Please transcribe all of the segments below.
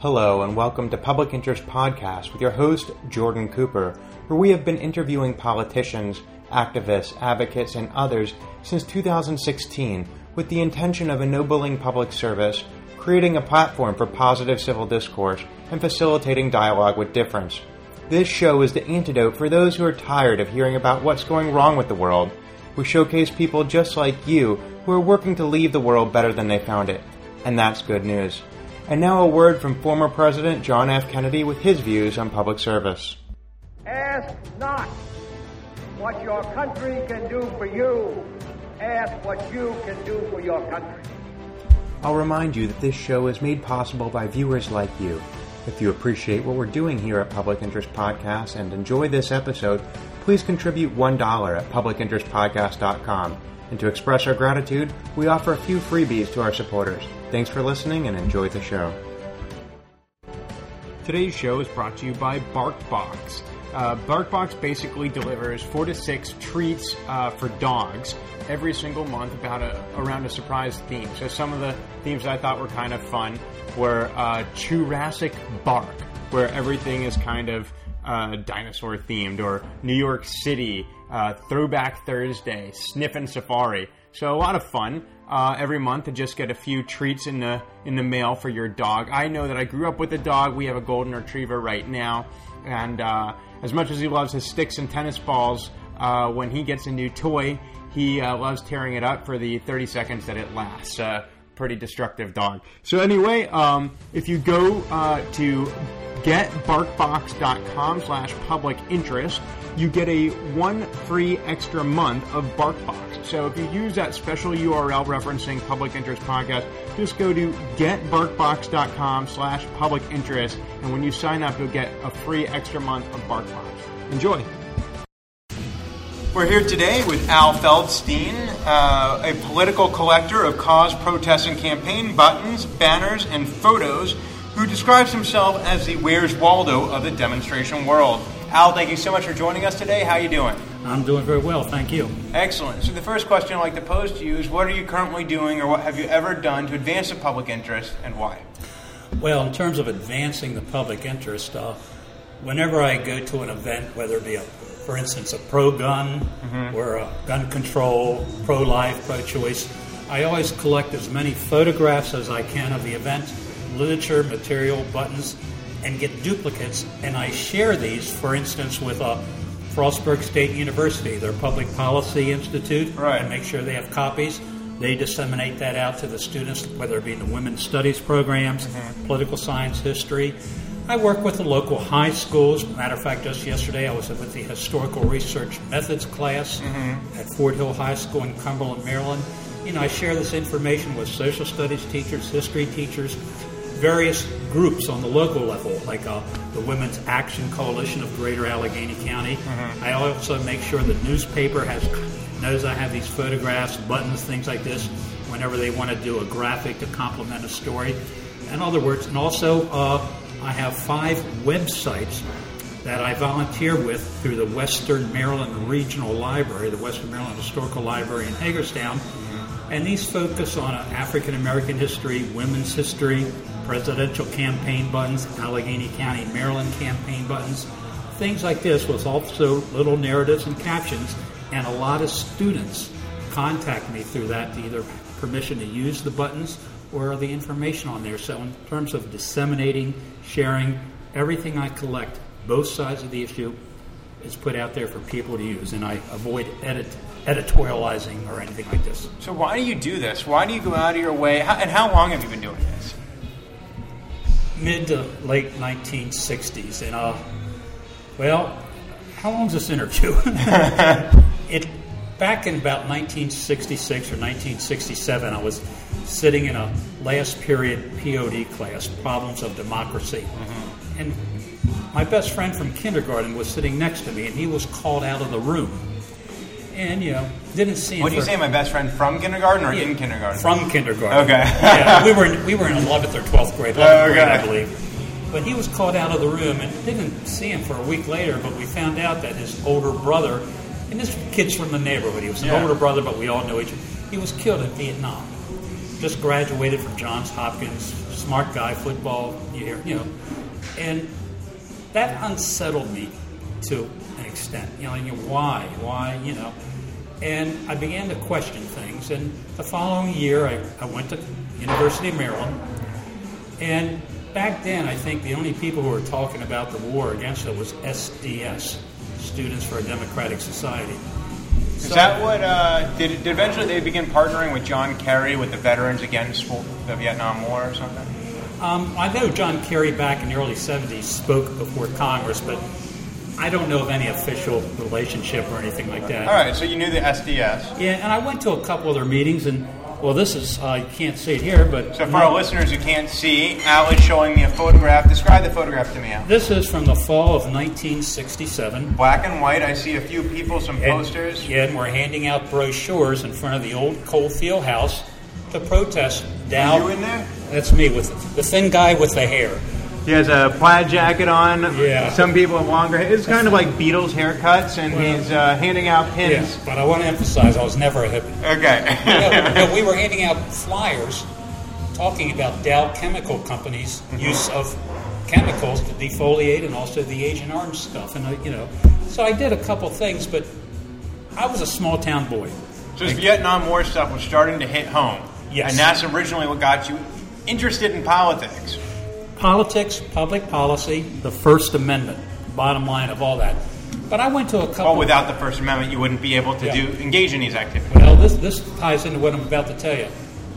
Hello and welcome to Public Interest Podcast with your host, Jordan Cooper, where we have been interviewing politicians, activists, advocates, and others since 2016 with the intention of ennobling public service, creating a platform for positive civil discourse, and facilitating dialogue with difference. This show is the antidote for those who are tired of hearing about what's going wrong with the world. We showcase people just like you who are working to leave the world better than they found it. And that's good news. And now a word from former President John F. Kennedy with his views on public service. Ask not what your country can do for you. Ask what you can do for your country. I'll remind you that this show is made possible by viewers like you. If you appreciate what we're doing here at Public Interest Podcast and enjoy this episode, please contribute $1 at publicinterestpodcast.com. And to express our gratitude, we offer a few freebies to our supporters. Thanks for listening and enjoy the show. Today's show is brought to you by BarkBox. BarkBox basically delivers 4 to 6 treats for dogs every single month around a surprise theme. So some of the themes I thought were kind of fun were Jurassic Bark, where everything is kind of dinosaur themed, or New York City, Throwback Thursday, Sniffin' Safari. So a lot of fun every month to just get a few treats in the mail for your dog. I know that I grew up with a dog. We have a golden retriever right now, and as much as he loves his sticks and tennis balls, when he gets a new toy, he loves tearing it up for the 30 seconds that it lasts. Pretty destructive dog. So anyway, if you go to getbarkbox.com/public interest, you get a 1 free extra month of BarkBox. So if you use that special URL referencing Public Interest Podcast, just go to getbarkbox.com/public interest, and when you sign up, you'll get a free extra month of BarkBox. Enjoy. We're here today with Al Feldstein, a political collector of cause, protest, and campaign buttons, banners, and photos, who describes himself as the Where's Waldo of the demonstration world. Al, thank you so much for joining us today. How are you doing? I'm doing very well, thank you. Excellent. So the first question I'd like to pose to you is, what are you currently doing, or what have you ever done to advance the public interest, and why? Well, in terms of advancing the public interest, whenever I go to an event, whether it be for instance, a pro-gun, mm-hmm. or a gun control, pro-life, pro-choice, I always collect as many photographs as I can of the event, literature, material, buttons, and get duplicates. And I share these, for instance, with Frostburg State University, their Public Policy Institute, right. and make sure they have copies. They disseminate that out to the students, whether it be in the women's studies programs, mm-hmm. political science, history. I work with the local high schools. Matter of fact, just yesterday I was with the historical research methods class, mm-hmm. at Fort Hill High School in Cumberland, Maryland. You know, I share this information with social studies teachers, history teachers, various groups on the local level, like the Women's Action Coalition of Greater Allegany County. Mm-hmm. I also make sure the newspaper knows I have these photographs, buttons, things like this, whenever they want to do a graphic to complement a story. In other words, and also I have 5 websites that I volunteer with through the Western Maryland Regional Library, the Western Maryland Historical Library in Hagerstown, mm-hmm. and these focus on African American history, women's history, presidential campaign buttons, Allegheny County, Maryland campaign buttons, things like this, with also little narratives and captions, and a lot of students contact me through that to either permission to use the buttons or the information on there. So in terms of disseminating, sharing, everything I collect, both sides of the issue, is put out there for people to use, and I avoid editorializing or anything like this. So why do you do this? Why do you go out of your way? And how long have you been doing this? Mid to late 1960s. And, well, how long's this interview? Back in about 1966 or 1967, I was sitting in a last period POD class, Problems of Democracy. Mm-hmm. And my best friend from kindergarten was sitting next to me, and he was called out of the room. And, you know, didn't see him. What do you say, my best friend from kindergarten or in kindergarten? From kindergarten. Okay. Yeah, we were in 11th or 12th grade, grade, I believe. But he was called out of the room, and didn't see him for a week later, but we found out that his older brother, and this kid's from the neighborhood, he was an older brother, but we all know each other, he was killed in Vietnam. just graduated from Johns Hopkins, smart guy, football, you know, and that unsettled me to an extent. You know, why, you know, and I began to question things. And the following year, I went to University of Maryland, and back then, I think the only people who were talking about the war against it was SDS, Students for a Democratic Society. Is so, that what, did eventually they begin partnering with John Kerry with the veterans against the Vietnam War or something? I know John Kerry back in the early 70s spoke before Congress, but I don't know of any official relationship or anything like that. All right, so you knew the SDS. Yeah, and I went to a couple of their meetings, and, well, this is, you can't see it here, but... So for our listeners who can't see, Al is showing me a photograph. Describe the photograph to me, Al. This is from the fall of 1967. Black and white. I see a few people, some posters. Yeah, and we're handing out brochures in front of the old Coalfield House to protest Dow. Are you in there? That's me, with the thin guy with the hair. He has a plaid jacket on. Yeah. Some people have longer hair. It's kind of like Beatles haircuts, and he's handing out pins. Yeah, but I want to emphasize, I was never a hippie. Okay. No, we were handing out flyers talking about Dow Chemical Company's use of chemicals to defoliate, and also the Agent Orange stuff. And you know, so I did a couple things, but I was a small town boy. So this Vietnam War stuff was starting to hit home. Yes. And that's originally what got you interested in politics. Politics, public policy, the First Amendment, bottom line of all that. But I went to a couple... Well, without the First Amendment, you wouldn't be able to engage in these activities. Well, this ties into what I'm about to tell you.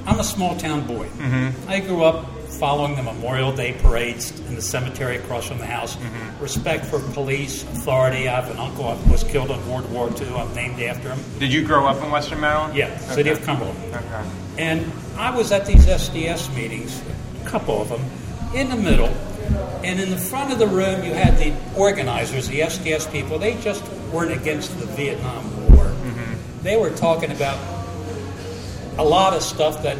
I'm a small-town boy. Mm-hmm. I grew up following the Memorial Day parades in the cemetery across from the house. Mm-hmm. Respect for police, authority. I have an uncle who was killed in World War II. I'm named after him. Did you grow up in Western Maryland? Yeah, okay. City of Cumberland. Okay. And I was at these SDS meetings, a couple of them, in the middle, and in the front of the room you had the organizers, the SDS people. They just weren't against the Vietnam War. Mm-hmm. They were talking about a lot of stuff that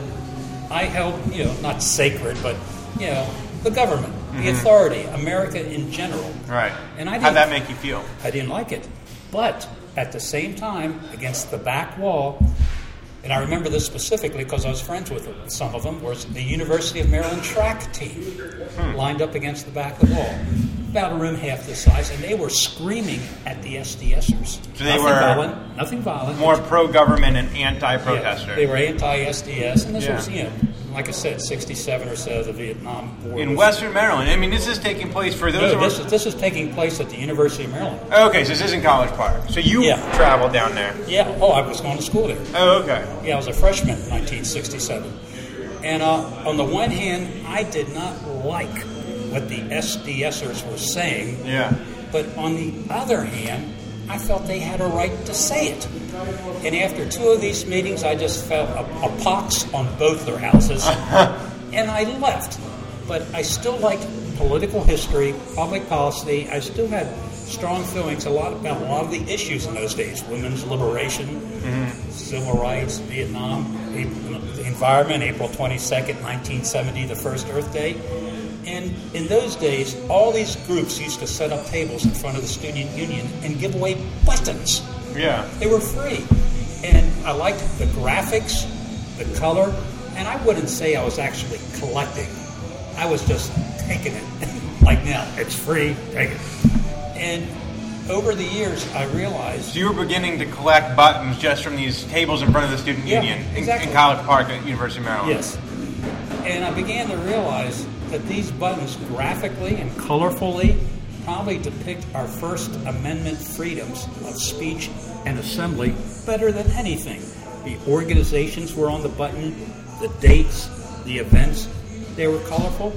I held, you know, not sacred, but, you know, the government, the authority, America in general. Right. And I didn't... How'd that make you feel? I didn't like it. But at the same time, against the back wall, and I remember this specifically because I was friends with some of them, was the University of Maryland track team lined up against the back of the wall, about a room half the size, and they were screaming at the SDSers. So they were nothing violent. More pro-government and anti-protester. Yeah, they were anti-SDS, and this was, you know, like I said, 67 or so, the Vietnam War. In Western Maryland. I mean, this is taking place for those... This is taking place at the University of Maryland. Okay, so this isn't College Park. So you traveled down there. Yeah. Oh, I was going to school there. Oh, okay. Yeah, I was a freshman in 1967. And on the one hand, I did not like what the SDSers were saying. Yeah. But on the other hand, I felt they had a right to say it. And after two of these meetings, I just felt a pox on both their houses. And I left. But I still liked political history, public policy. I still had strong feelings about a lot of the issues in those days. Women's liberation, civil rights, Vietnam, the environment, April 22nd, 1970, the first Earth Day. And in those days, all these groups used to set up tables in front of the student union and give away buttons. Yeah. They were free. And I liked the graphics, the color, and I wouldn't say I was actually collecting. I was just taking it. Like now, it's free, take it. And over the years, I realized... So you were beginning to collect buttons just from these tables in front of the student union in College Park at University of Maryland. Yes. And I began to realize that these buttons graphically and colorfully probably depict our First Amendment freedoms of speech and assembly better than anything. The organizations were on the button, the dates, the events, they were colorful.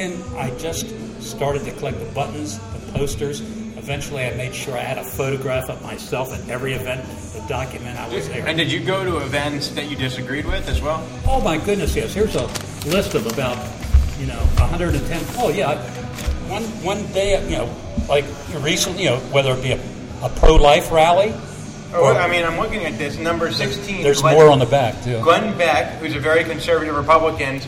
And I just started to collect the buttons, the posters. Eventually I made sure I had a photograph of myself at every event to document I was there. And did you go to events that you disagreed with as well? Oh my goodness, yes. Here's a list of about... 110. Oh, yeah. One day, like recently, whether it be a pro-life rally. I'm looking at this, number 16. There's more on the back, too. Glenn Beck, who's a very conservative Republican,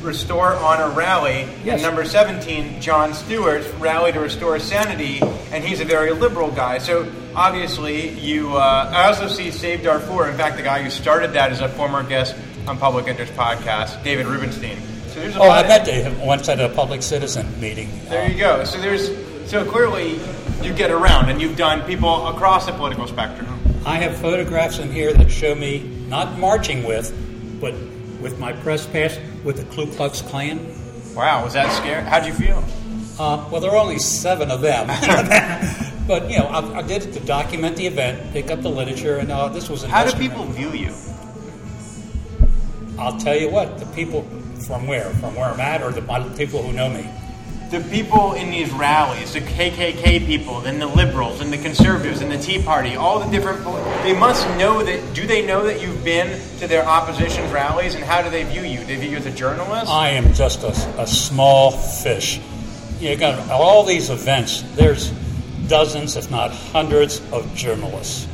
Restore Honor Rally. Yes. And number 17, John Stewart, Rally to Restore Sanity, and he's a very liberal guy. So, obviously, I also see Save Darfur. In fact, the guy who started that is a former guest on Public Interest Podcast, David Rubenstein. So there's a lot I met David once at a Public Citizen meeting. There you go. So clearly you get around, and you've done people across the political spectrum. I have photographs in here that show me not marching with, but with my press pass with the Ku Klux Klan. Wow, was that scary? How'd you feel? Well, there are only 7 of them. But, you know, I did it to document the event, pick up the literature, and this was an How do people view you? I'll tell you what, the people from where I'm at, or the people who know me. The people in these rallies, the KKK people, then the liberals, and the conservatives, and the Tea Party, all the different, they must know that, do they know that you've been to their opposition's rallies, and how do they view you? Do they view you as a journalist? I am just a small fish. You got all these events, there's dozens, if not hundreds, of journalists.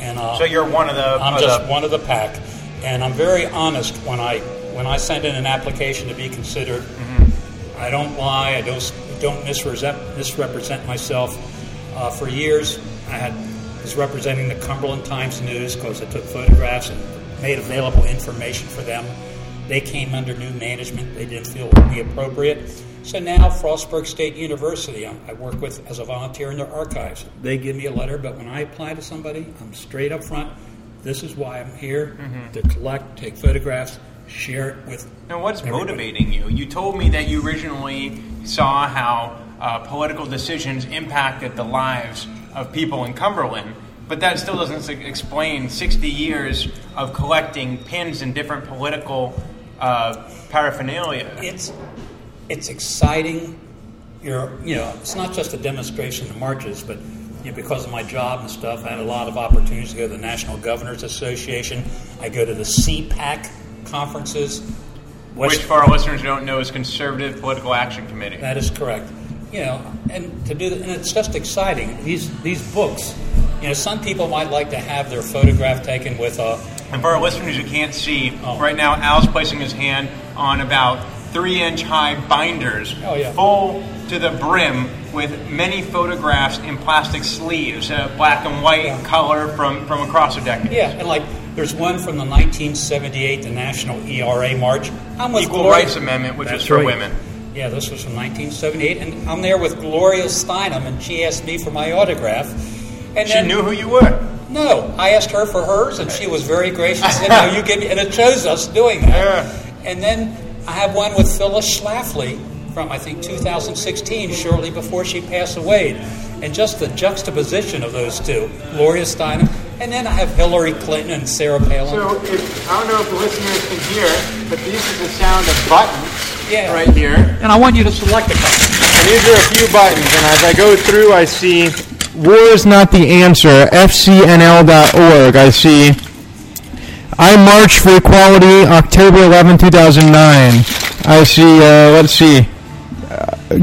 And so you're one of the... I'm just one of the pack, and I'm very honest when I send in an application to be considered. Mm-hmm. I don't lie. I don't misrepresent myself. For years, I was representing the Cumberland Times News because I took photographs and made available information for them. They came under new management. They didn't feel it would be appropriate. So now Frostburg State University, I work with as a volunteer in their archives. They give me a letter, but when I apply to somebody, I'm straight up front. This is why I'm here, to collect, take photographs, share it with Now, what's everybody. Motivating you? You told me that you originally saw how political decisions impacted the lives of people in Cumberland, but that still doesn't explain 60 years of collecting pins and different political paraphernalia. It's exciting. It's not just a demonstration of marches, but because of my job and stuff, I had a lot of opportunities to go to the National Governors Association. I go to the CPAC conferences. Which, for our listeners don't know, is Conservative Political Action Committee. That is correct. And to do that, and it's just exciting. These books. Some people might like to have their photograph taken with a... And for our listeners who can't see, right now Al's placing his hand on about 3-inch-high binders, full to the brim with many photographs in plastic sleeves, black and white color from across the decade. Yeah, and like... There's one from the 1978, the National ERA March. I'm with Equal Rights Amendment, which is for women. Yeah, this was from 1978, and I'm there with Gloria Steinem, and she asked me for my autograph. And she knew who you were. No, I asked her for hers, and she was very gracious. She said, "No, you give me," and it shows us doing that. Yeah. And then I have one with Phyllis Schlafly from, I think, 2016, shortly before she passed away, and just the juxtaposition of those two, Gloria Steinem. And then I have Hillary Clinton and Sarah Palin. So I don't know if the listeners can hear, but this is the sound of buttons right here. And I want you to select a button. These are a few buttons, and as I go through, I see war is not the answer, fcnl.org. I see I March for Equality, October 11, 2009. I see,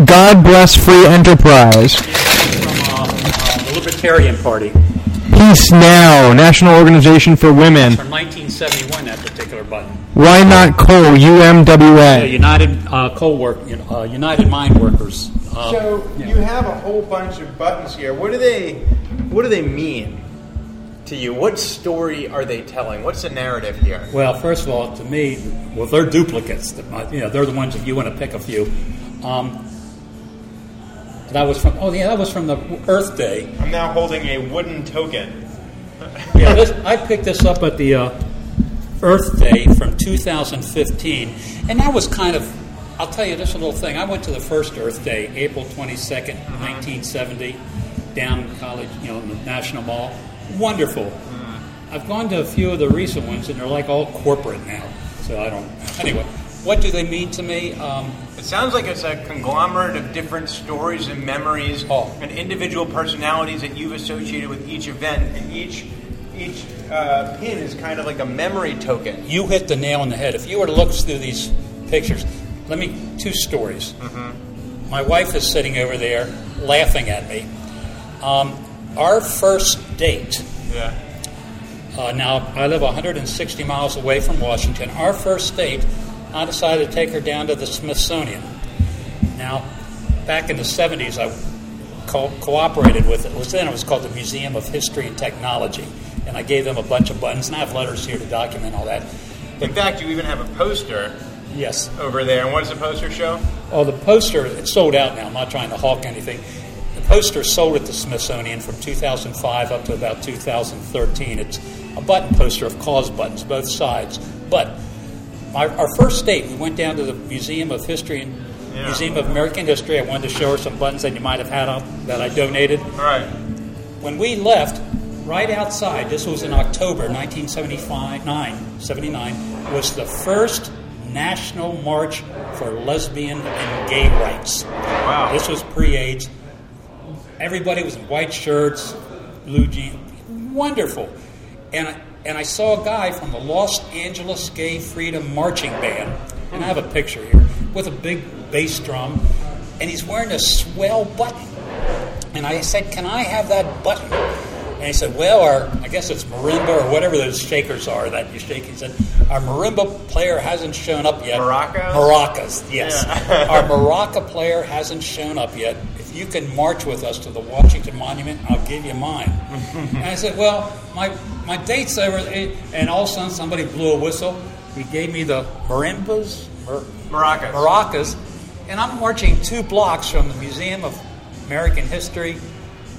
God Bless Free Enterprise. From the Libertarian Party. Peace Now, National Organization for Women. From 1971, that particular button. Why Not Coal, UMWA. United Mine Workers. You have a whole bunch of buttons here. What do they mean to you? What story are they telling? What's the narrative here? Well, first of all, to me, they're duplicates. They're the ones that you want to pick a few. That was from the Earth Day. I'm now holding a wooden token. I picked this up at the Earth Day from 2015, and that was kind of, I'll tell you just a little thing. I went to the first Earth Day, April 22nd, 1970, down in College, in the National Mall. Wonderful. I've gone to a few of the recent ones, and they're like all corporate now, so I don't, anyway. What do they mean to me? It sounds like it's a conglomerate of different stories and memories and individual personalities that you've associated with each event, and each pin is kind of like a memory token. You hit the nail on the head. If you were to look through these pictures, two stories. Mm-hmm. My wife is sitting over there laughing at me. Our first date. Yeah. Now, I live 160 miles away from Washington. Our first date... I decided to take her down to the Smithsonian. Now, back in the 70s, I cooperated with it. It was called the Museum of History and Technology, and I gave them a bunch of buttons, and I have letters here to document all that. In fact, you even have a poster. Yes. Over there. And what does the poster show? Oh, the poster, it's sold out now. I'm not trying to hawk anything. The poster sold at the Smithsonian from 2005 up to about 2013. It's a button poster of cause buttons, both sides. But our first date, we went down to the Museum of History and Museum of American History. I wanted to show her some buttons that you might have had on that I donated. All right. When we left, right outside, this was in October 1979, was the first National March for Lesbian and Gay Rights. Wow. This was pre-AIDS. Everybody was in white shirts, blue jeans. Wonderful. And I saw a guy from the Los Angeles Gay Freedom Marching Band, and I have a picture here, with a big bass drum, and he's wearing a swell button. And I said, "Can I have that button?" And he said, "Well, I guess it's marimba or whatever those shakers are that you shake." He said, "Our marimba player hasn't shown up yet." Maracas? Maracas, yes. Yeah. "Our maraca player hasn't shown up yet. If you can march with us to the Washington Monument, I'll give you mine." And I said, "Well, my date's over." And all of a sudden, somebody blew a whistle. He gave me the marimbas. Maracas. And I'm marching 2 blocks from the Museum of American History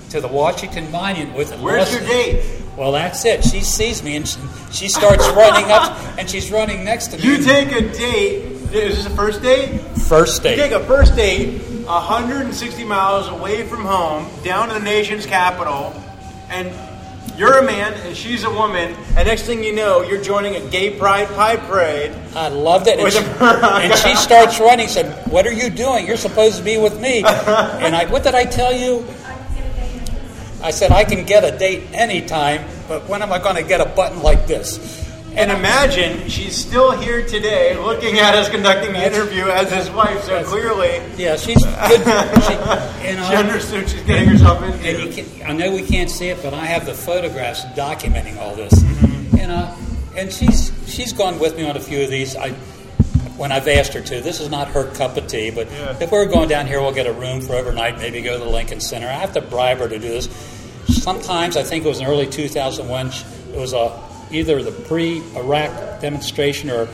to the Washington Monument with it. Where's your date? Well, that's it. She sees me, and she starts running up, and she's running next to me. You take a date. Is this a first date? First date. You take a first date 160 miles away from home, down to the nation's capital, and you're a man, and she's a woman, and next thing you know, you're joining a gay pride pie parade. I loved it. And she starts running, said, "What are you doing? You're supposed to be with me." And what did I tell you? I said, "I can get a date anytime, but when am I going to get a button like this?" And imagine, she's still here today looking at us conducting the interview as his wife, so clearly... Yeah, she's good. She understood she's getting herself into it. I know we can't see it, but I have the photographs documenting all this. Mm-hmm. And she's gone with me on a few of these when I've asked her to. This is not her cup of tea, but if we're going down here, we'll get a room for overnight, maybe go to the Lincoln Center. I have to bribe her to do this. Sometimes, I think it was in early 2001, it was either the pre-Iraq demonstration or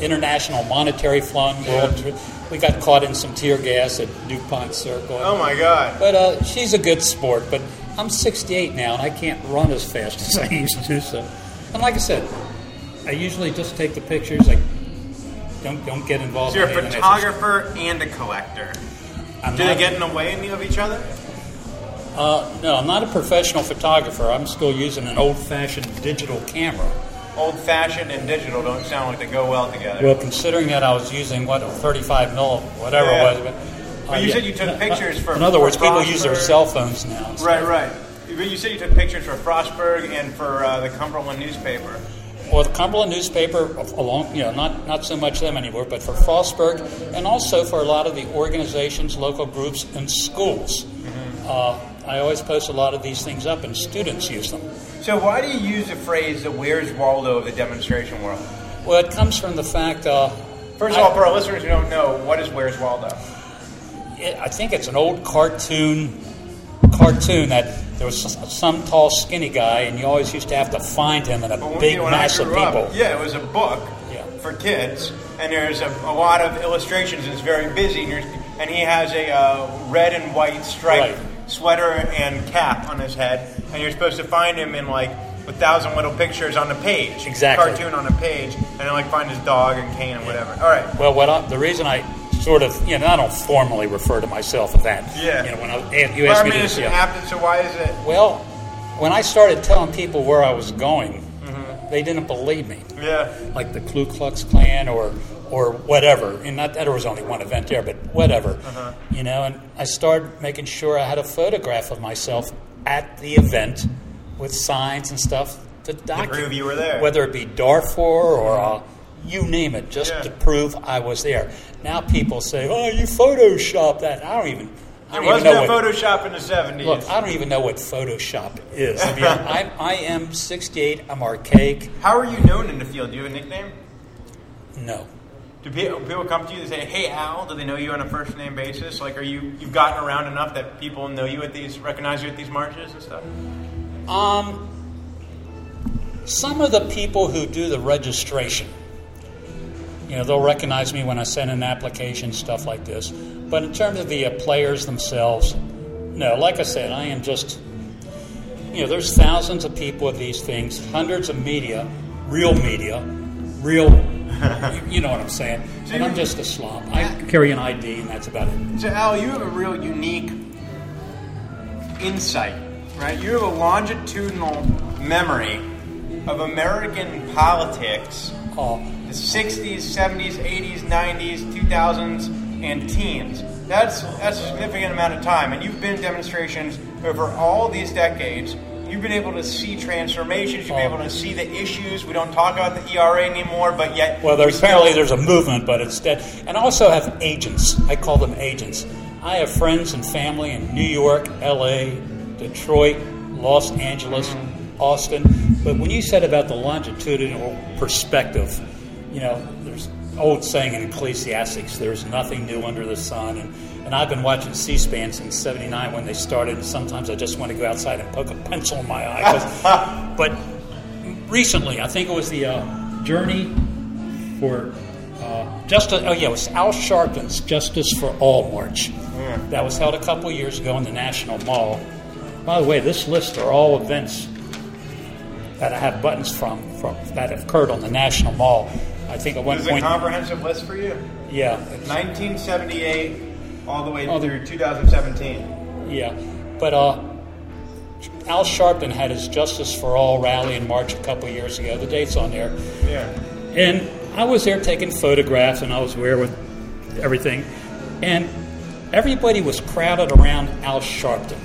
International Monetary Fund. World. We got caught in some tear gas at DuPont Circle. Oh, my God. But she's a good sport. But I'm 68 now, and I can't run as fast as I used to. So, and like I said, I usually just take the pictures. I don't get involved. So you're a photographer and a collector. Do they get in the way of each other? No, I'm not a professional photographer. I'm still using an old-fashioned digital camera. Old-fashioned and digital don't sound like they go well together. Well, considering that I was using, 35 mil, whatever it was. But you said you took pictures for... In other words, people use their cell phones now. Right. But you said you took pictures for Frostburg and for the Cumberland newspaper. Well, the Cumberland newspaper, not so much them anymore, but for Frostburg and also for a lot of the organizations, local groups, and schools. Mm-hmm. I always post a lot of these things up, and students use them. So why do you use the phrase, the Where's Waldo of the demonstration world? Well, it comes from the fact... First of all, for our listeners who don't know, what is Where's Waldo? I think it's an old cartoon that there was some tall, skinny guy, and you always used to have to find him in a big mass of people. It was a book for kids, and there's a lot of illustrations. It's very busy, and he has a red and white striped sweater and cap on his head, and you're supposed to find him in 1,000 little pictures on the page. Exactly. Cartoon on the page, and then find his dog and cane and whatever. All right. Well, the reason I sort of, I don't formally refer to myself as that. Yeah. When you asked me to do it. So why is it? Well, when I started telling people where I was going, mm-hmm. they didn't believe me. Yeah. Like the Ku Klux Klan or whatever, and not that there was only one event there, but whatever, and I started making sure I had a photograph of myself at the event with signs and stuff to document. To prove you were there. Whether it be Darfur or you name it, just to prove I was there. Now people say, "Oh, you photoshopped that." There wasn't a Photoshop in the 70s. Look, I don't even know what Photoshop is. I am 68, I'm archaic. How are you known in the field? Do you have a nickname? No. Do people come to you and say, "Hey, Al"? Do they know you on a first-name basis? Are you've gotten around enough that people recognize you at these marches and stuff? Some of the people who do the registration, you know, they'll recognize me when I send in applications, stuff like this. But in terms of the players themselves, no, like I said, I am just, you know, there's thousands of people at these things, hundreds of media, real, you know what I'm saying. And I'm just a slob. I carry an ID and that's about it. So Al, you have a real unique insight, right? You have a longitudinal memory of American politics, the 60s, 70s, 80s, 90s, 2000s, and teens. That's a significant amount of time, and you've been to demonstrations over all these decades. You've been able to see transformations. You've been able to see the issues. We don't talk about the ERA anymore, but yet... Well, apparently there's a movement, but it's dead. And I also have agents. I call them agents. I have friends and family in New York, L.A., Detroit, Los Angeles, Austin. But when you said about the longitudinal perspective, you know, there's old saying in Ecclesiastes, there's nothing new under the sun. And I've been watching C-SPAN since 79 when they started, and sometimes I just want to go outside and poke a pencil in my eye. But recently, I think it was the Journey for Justice. Oh, yeah, it was Al Sharpton's Justice for All March. Yeah. That was held a couple years ago in the National Mall. By the way, this list are all events that I have buttons from that have occurred on the National Mall. I think at one point... This is a comprehensive list for you? Yeah. 1978... all the way through 2017. Yeah. But Al Sharpton had his Justice for All rally in March a couple years ago. The date's on there. Yeah. And I was there taking photographs, and I was there with everything. And everybody was crowded around Al Sharpton.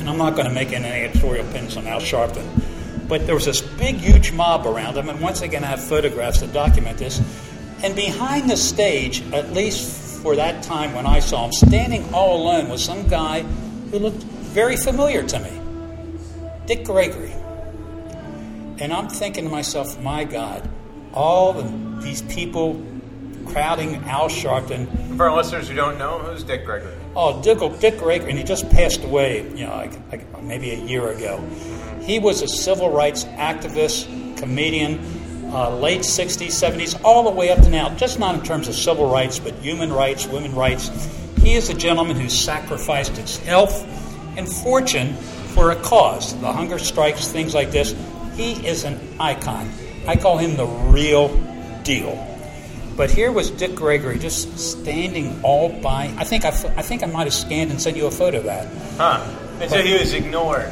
And I'm not going to make any editorial opinions on Al Sharpton. But there was this big, huge mob around him. And once again, I have photographs that document this. And behind the stage, at least for that time when I saw him, standing all alone was some guy who looked very familiar to me, Dick Gregory. And I'm thinking to myself, my God, all these people crowding Al Sharpton. For our listeners who don't know, who's Dick Gregory? Oh, Dick Gregory, and he just passed away, you know, like maybe a year ago. He was a civil rights activist, comedian, late 60s, 70s, all the way up to now, just not in terms of civil rights, but human rights, women's rights. He is a gentleman who sacrificed his health and fortune for a cause, the hunger strikes, things like this. He is an icon. I call him the real deal. But here was Dick Gregory just standing all by. I think I might have scanned and sent you a photo of that. Huh. And so he was ignored.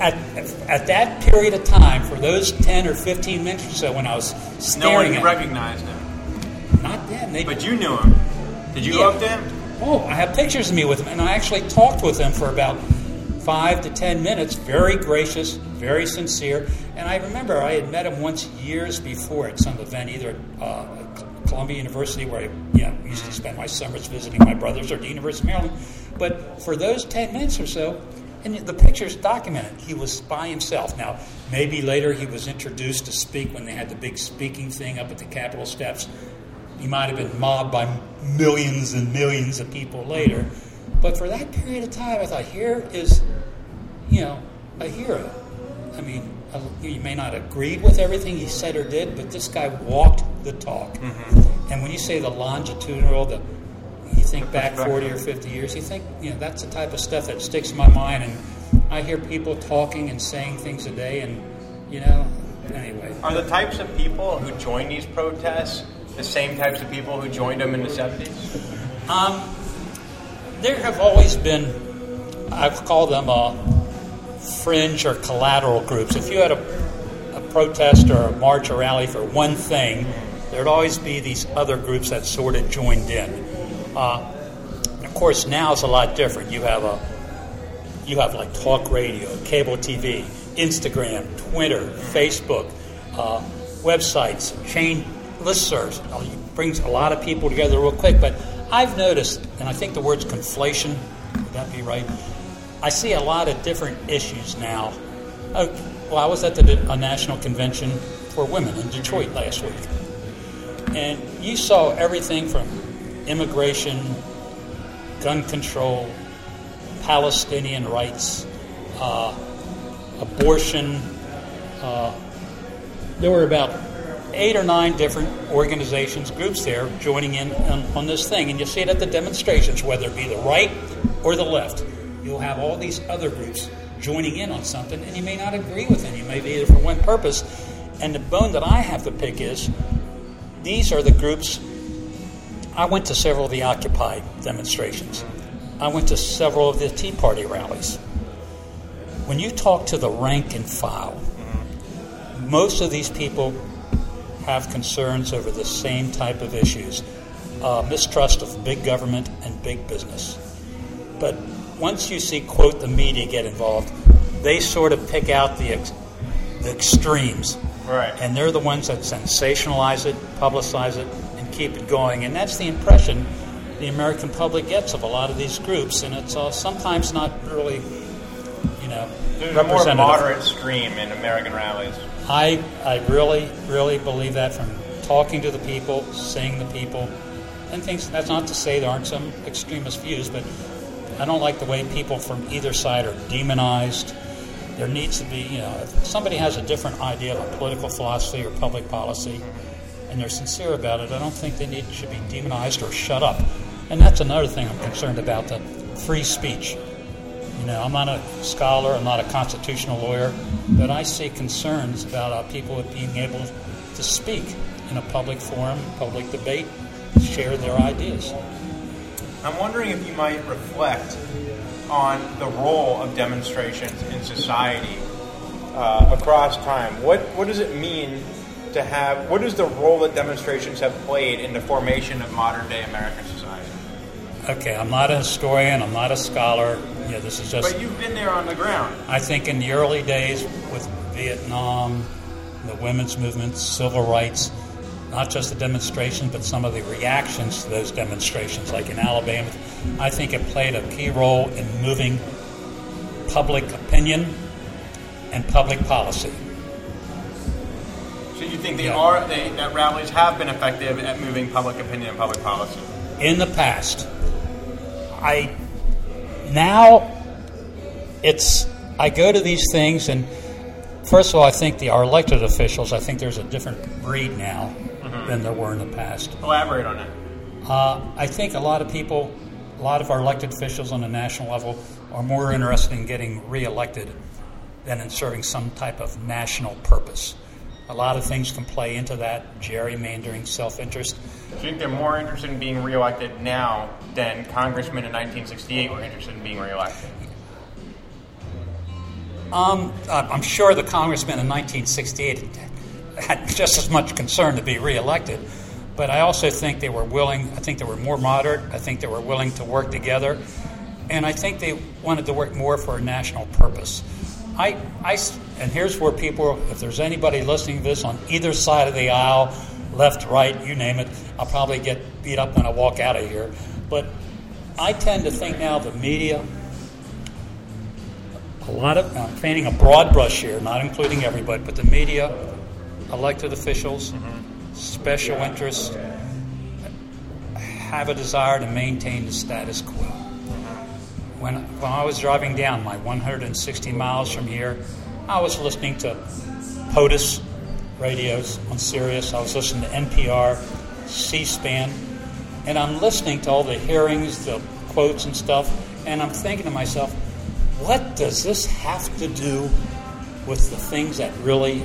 At that period of time, for those 10 or 15 minutes or so when I was staring at him. No one recognized him. Not them. But you knew him. Did you go up to him? Oh, I have pictures of me with him, and I actually talked with him for about 5 to 10 minutes, very gracious, very sincere. And I remember I had met him once years before at some event, either Columbia University, where I used to spend my summers visiting my brothers, or the University of Maryland. But for those 10 minutes or so, and the picture's documented. He was by himself. Now, maybe later he was introduced to speak when they had the big speaking thing up at the Capitol steps. He might have been mobbed by millions and millions of people later. But for that period of time, I thought, here is, you know, a hero. I mean, you may not agree with everything he said or did, but this guy walked the talk. Mm-hmm. And when you say the longitudinal, you think back 40 or 50 years, you think, you know, that's the type of stuff that sticks in my mind. And I hear people talking and saying things today, and, you know, anyway. Are the types of people who join these protests the same types of people who joined them in the 70s? There have always been, I call them fringe or collateral groups. If you had a protest or a march or rally for one thing, there would always be these other groups that sort of joined in. Of course, now it's a lot different. You have like talk radio, cable TV, Instagram, Twitter, Facebook, websites, chain listservs. It brings a lot of people together real quick. But I've noticed, and I think the word's conflation, would that be right? I see a lot of different issues now. Well, I was at a national convention for women in Detroit last week. And you saw everything from immigration, gun control, Palestinian rights, abortion, There were about 8 or 9 different organizations, groups there, joining in on this thing. And you see it at the demonstrations, whether it be the right or the left. You'll have all these other groups joining in on something, and you may not agree with them. You may be there for one purpose. And the bone that I have to pick is, these are the groups. I went to several of the Occupy demonstrations. I went to several of the Tea Party rallies. When you talk to the rank and file, most of these people have concerns over the same type of issues, mistrust of big government and big business. But once you see, quote, the media get involved, they sort of pick out the extremes. Right. And they're the ones that sensationalize it, publicize it, and keep it going. And that's the impression the American public gets of a lot of these groups. And it's sometimes not really, there's a more moderate stream in American rallies. I really, really believe that from talking to the people, seeing the people, and things. That's not to say there aren't some extremist views, but I don't like the way people from either side are demonized. There needs to be, if somebody has a different idea of a political philosophy or public policy, and they're sincere about it, I don't think they should be demonized or shut up. And that's another thing I'm concerned about, the free speech. I'm not a scholar, I'm not a constitutional lawyer, but I see concerns about people being able to speak in a public forum, public debate, share their ideas. I'm wondering if you might reflect on the role of demonstrations in society across time. What does it mean to have, what is the role that demonstrations have played in the formation of modern day American society? Okay, I'm not a historian, I'm not a scholar. This is just. But you've been there on the ground. I think in the early days with Vietnam, the women's movement, civil rights, not just the demonstrations, but some of the reactions to those demonstrations, like in Alabama, I think it played a key role in moving public opinion and public policy. So you think that rallies have been effective at moving public opinion and public policy? In the past. I go to these things, and first of all, I think our elected officials, I think there's a different breed now than there were in the past. Elaborate on that. I think a lot of our elected officials on the national level are more interested in getting reelected than in serving some type of national purpose. A lot of things can play into that, gerrymandering, self-interest. Do you think they're more interested in being reelected now than congressmen in 1968 were interested in being reelected? I'm sure the congressmen in 1968 had just as much concern to be reelected, but I also think they were willing. I think they were more moderate. I think they were willing to work together, and I think they wanted to work more for a national purpose. And here's where people, if there's anybody listening to this on either side of the aisle, left, right, you name it, I'll probably get beat up when I walk out of here. But I tend to think now the media, I'm painting a broad brush here, not including everybody, but the media, elected officials, special interests, have a desire to maintain the status quo. When I was driving down my 160 miles from here, I was listening to POTUS radios on Sirius. I was listening to NPR, C-SPAN, and I'm listening to all the hearings, the quotes and stuff, and I'm thinking to myself, what does this have to do with the things that really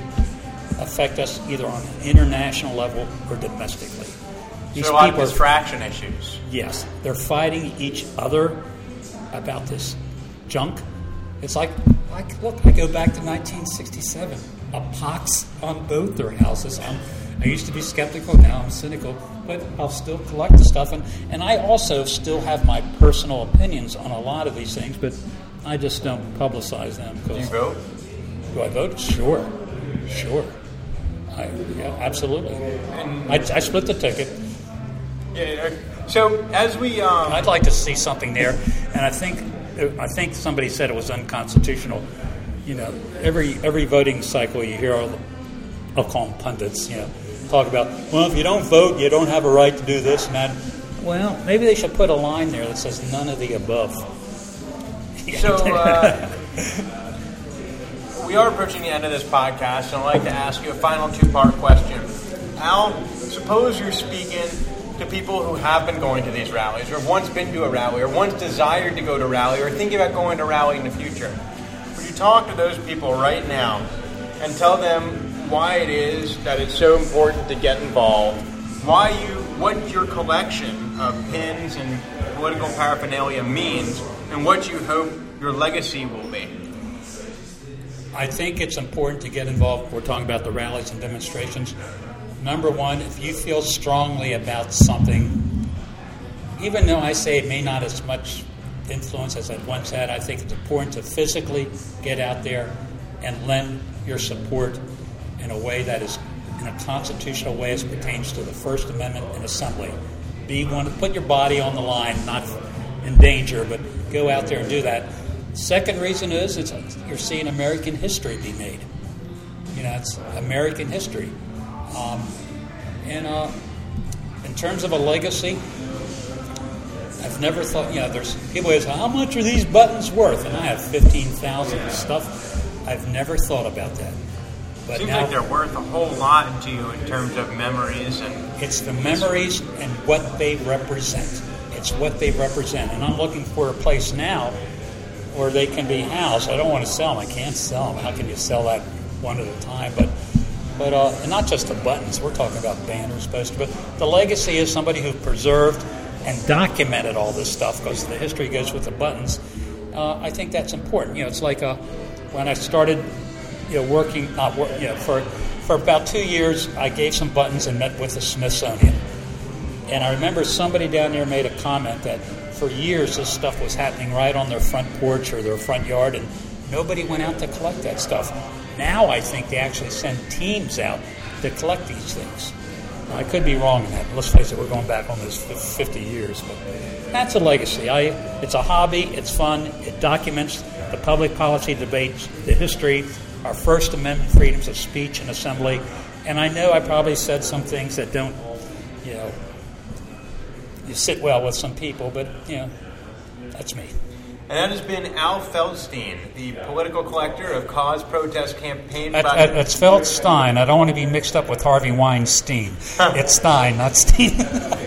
affect us either on an international level or domestically? These so a lot people of distraction issues. Yes. They're fighting each other about this junk. It's like, look, I go back to 1967, a pox on both their houses. I used to be skeptical, now I'm cynical, but I'll still collect the stuff. And I also still have my personal opinions on a lot of these things, but I just don't publicize them. Do you vote? Do I vote? Sure. Absolutely. And I split the ticket. Yeah. So as we, I'd like to see something there, and I think somebody said it was unconstitutional. Every voting cycle you hear all the, I'll call them pundits, talk about, well, if you don't vote, you don't have a right to do this and that. Well, maybe they should put a line there that says none of the above. So We are approaching the end of this podcast, and I'd like to ask you a final two-part question. Al, suppose you're speaking to people who have been going to these rallies, or have once been to a rally, or once desired to go to a rally, or thinking about going to a rally in the future. Would you talk to those people right now and tell them why it is that it's so important to get involved, what your collection of pins and political paraphernalia means, and what you hope your legacy will be? I think it's important to get involved. We're talking about the rallies and demonstrations. Number one, if you feel strongly about something, even though I say it may not as much influence as I once had, I think it's important to physically get out there and lend your support in a way that is in a constitutional way as pertains to the First Amendment and assembly. Be one to put your body on the line, not in danger, but go out there and do that. Second reason is you're seeing American history be made. You know, it's American history. And in terms of a legacy, I've never thought, there's people who say, how much are these buttons worth? And I have 15,000 stuff. I've never thought about that. But seems now, like they're worth a whole lot to you in terms of memories. And it's the memories and what they represent. It's what they represent. And I'm looking for a place now where they can be housed. I don't want to sell them. I can't sell them. How can you sell that one at a time? But and not just the buttons. We're talking about banners, posters. But the legacy is somebody who preserved and documented all this stuff because the history goes with the buttons. I think that's important. It's like when I started working for about 2 years, I gave some buttons and met with the Smithsonian. And I remember somebody down there made a comment that for years this stuff was happening right on their front porch or their front yard, and nobody went out to collect that stuff. Now I think they actually send teams out to collect these things. Now, I could be wrong in that. Let's face it, we're going back almost 50 years. But that's a legacy. It's a hobby. It's fun. It documents the public policy debates, the history, our First Amendment freedoms of speech and assembly. And I know I probably said some things that don't, you sit well with some people, but that's me. And that has been Al Feldstein, the political collector of Cause Protest Campaign. That's Feldstein. I don't want to be mixed up with Harvey Weinstein. It's Stein, not Steen.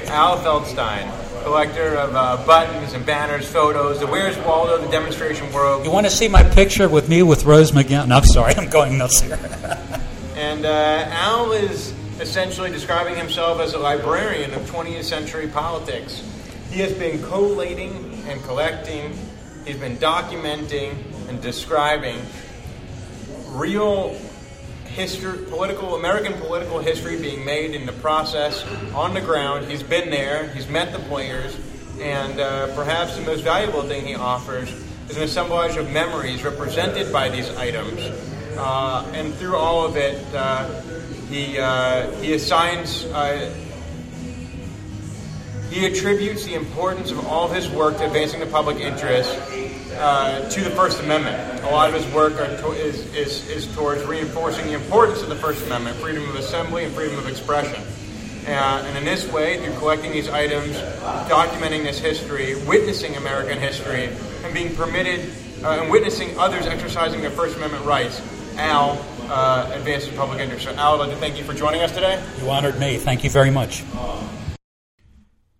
Al Feldstein, collector of buttons and banners, photos, the Where's Waldo, the demonstration world. You want to see my picture with me with Rose McGowan? No, I'm sorry, I'm going nuts here. And Al is essentially describing himself as a librarian of 20th century politics. He has been collating and collecting. He's been documenting and describing real history, American political history being made in the process on the ground. He's been there. He's met the players. And perhaps the most valuable thing he offers is an assemblage of memories represented by these items. And through all of it, he assigns, he attributes the importance of all of his work to advancing the public interest to the First Amendment. A lot of his work is towards reinforcing the importance of the First Amendment, freedom of assembly and freedom of expression. And in this way, through collecting these items, documenting this history, witnessing American history, and being permitted and witnessing others exercising their First Amendment rights, Al advances public interest. So Al, I'd like to thank you for joining us today. You honored me. Thank you very much.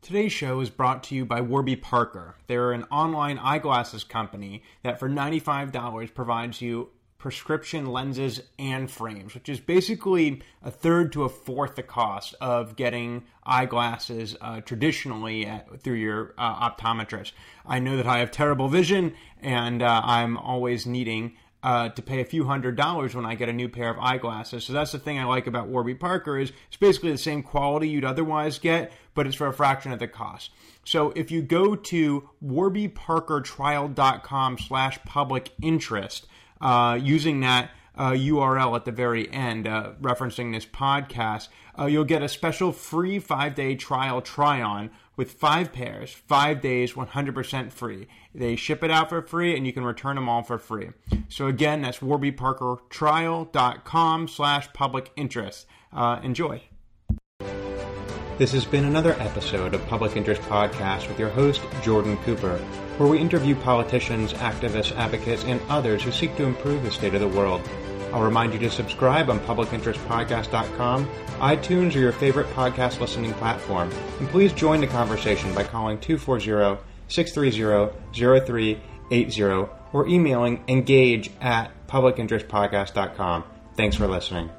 Today's show is brought to you by Warby Parker. They're an online eyeglasses company that for $95 provides you prescription lenses and frames, which is basically a third to a fourth the cost of getting eyeglasses traditionally through your optometrist. I know that I have terrible vision, and I'm always needing to pay a few $100s when I get a new pair of eyeglasses. So that's the thing I like about Warby Parker is it's basically the same quality you'd otherwise get, but it's for a fraction of the cost. So if you go to warbyparkertrial.com/public interest, using that URL at the very end, referencing this podcast, you'll get a special free 5-day trial try-on with 5 pairs, 5 days, 100% free. They ship it out for free, and you can return them all for free. So again, that's warbyparkertrial.com/public interest. Enjoy. This has been another episode of Public Interest Podcast with your host, Jordan Cooper, where we interview politicians, activists, advocates, and others who seek to improve the state of the world. I'll remind you to subscribe on publicinterestpodcast.com, iTunes, or your favorite podcast listening platform. And please join the conversation by calling 240-630-0380 or emailing engage@publicinterestpodcast.com. Thanks for listening.